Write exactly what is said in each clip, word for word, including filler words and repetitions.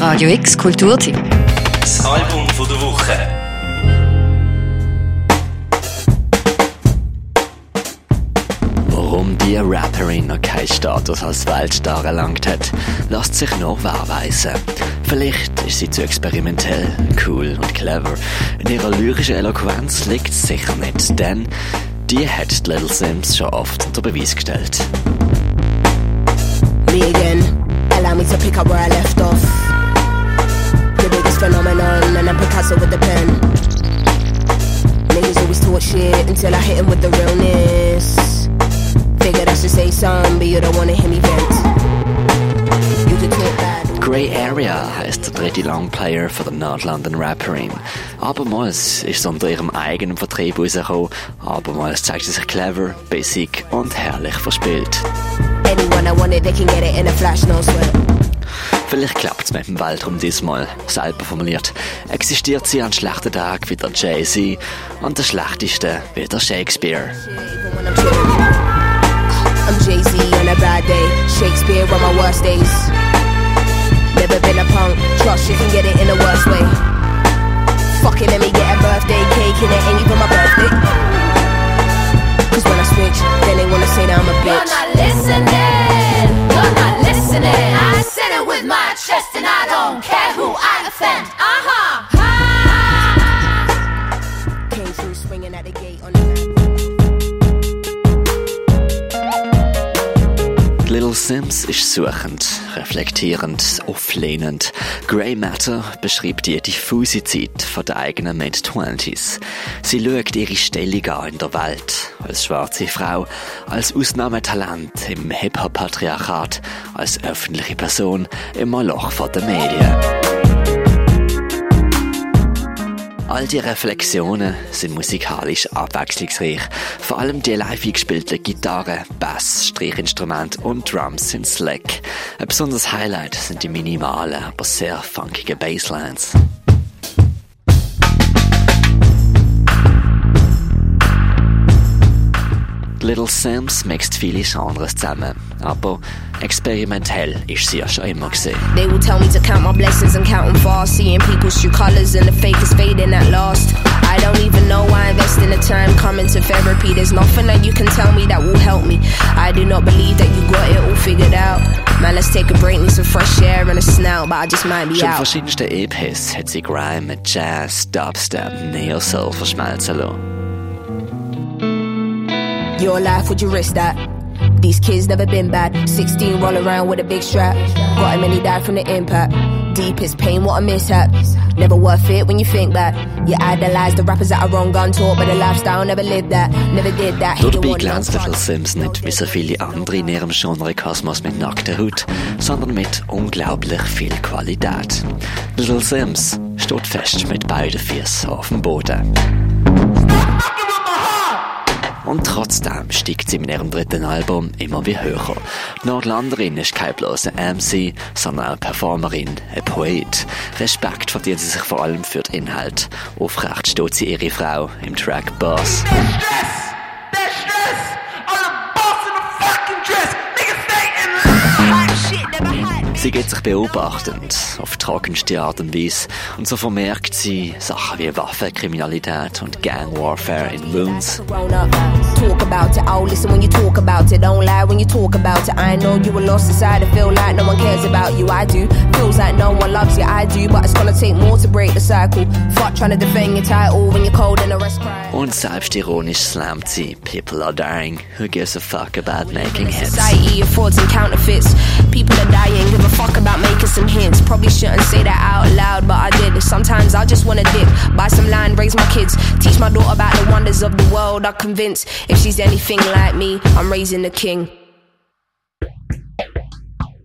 Radio X Kulturtipp. Das Album von der Woche. Warum die Rapperin noch keinen Status als Weltstar erlangt hat, lässt sich noch beweisen. Vielleicht ist sie zu experimentell, cool und clever. In ihrer lyrischen Eloquenz liegt es sicher nicht, denn die hat die Little Simz schon oft unter Beweis gestellt. Me again, allow me to pick up where I left off. The biggest phenomenon, and I'm Picasso with the pen. Niggas always talk shit until I hit him with the realness. Figured I should say something, but you don't wanna hear me vent. You could talk bad. Grey Area heisst der dritte Longplayer von der Nord-London-Rapperin. Abermals ist es unter ihrem eigenen Vertrieb rausgekommen, abermals zeigt sie sich clever, bissig und herrlich verspielt. Vielleicht klappt es mit dem Weltraum diesmal, selber formuliert. Existiert sie an schlechten Tagen wie der Jay-Z und der schlechtesten wie der Shakespeare. I'm Jay-Z on a bad day, Shakespeare on my worst days. Never been a punk, trust you can get it in the worst way. Fucking let me get a birthday cake and it ain't even my birthday. Cause when I switch, then they wanna say that I'm a bitch. You're not listening, you're not listening. I said it with my chest and I don't care who I offend. Uh-huh. Came through swinging at the gate on the... Little Simz ist suchend, reflektierend, auflehnend. Grey Matter beschreibt die diffuse Zeit von der eigenen Mid-Twenties. Sie schaut ihre Stellung an in der Welt, als schwarze Frau, als Ausnahmetalent im Hip-Hop-Patriarchat, als öffentliche Person im Moloch von den Medien. All die Reflexionen sind musikalisch abwechslungsreich. Vor allem die live eingespielten Gitarren, Bass, Streichinstrumente und Drums sind slick. Ein besonderes Highlight sind die minimalen, aber sehr funkigen Basslines. Little Simz mixt viele Genres zusammen, aber experimentell ist sie ja schon immer gewesen. They will tell me to count my blessings and count them fast, seeing people's true colors and the fake is fading at last. I don't even know why I invest in the time coming to therapy. There's nothing that you can tell me that will help me. I do not believe that you got it all figured out. Man, let's take a break, need some fresh air and a snout, but I just might be out. Schon verschiedenste E Ps hat sie Grime mit Jazz, Dubstep, Neo-Soul verschmelzen lassen. Your life, would you risk that? These kids never been bad. sixteen roll around with a big strap. Got him and he died from the impact. Deepest pain, what a mishap. Never worth it when you think back. You idolize the rappers that are wrong on talk, but the lifestyle never lived that, never did that. Dabei glänzt Little Simz nicht wie so viele andere in ihrem Genre-Kosmos mit nackter Haut, sondern mit unglaublich viel Qualität. Little Simz steht fest mit beiden Füßen auf dem Boden. Und trotzdem steigt sie mit ihrem dritten Album immer wie höher. Die Nordlanderin ist keine bloße M C, sondern eine Performerin, ein Poet. Respekt verdient sie sich vor allem für den Inhalt. Aufrecht steht sie ihre Frau im Track Boss. Sie geht sich beobachtend, auf trockenste Art und Weise, und so vermerkt sie Sachen wie Waffenkriminalität und Gangwarfare in Wounds. Und selbstironisch slammt sie People are dying, who gives a fuck about making hits? Give a fuck about making some hints. Probably shouldn't say that out loud, but I did. Sometimes I just wanna dip, buy some land, raise my kids, teach my daughter about the wonders of the world. I'm convinced if she's anything like me, I'm raising the king.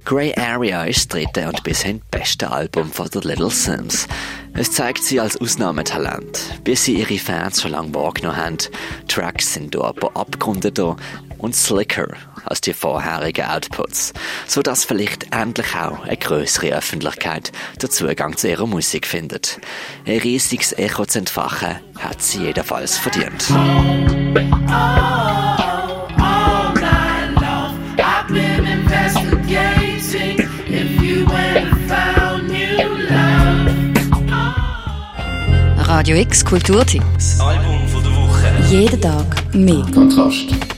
Grey Area ist das dritte und bisher beste Album von der Little Simz. Es zeigt sie als Ausnahmetalent, bis sie ihre Fans schon lange wahrgenommen haben. Tracks sind da aber abgerundeter und slicker als die vorherigen Outputs, sodass vielleicht endlich auch eine größere Öffentlichkeit den Zugang zu ihrer Musik findet. Ein riesiges Echo zu entfachen, hat sie jedenfalls verdient. If you went and found you Radio X Kulturtipps. Album von der Woche. Jeden Tag mehr Kontrast.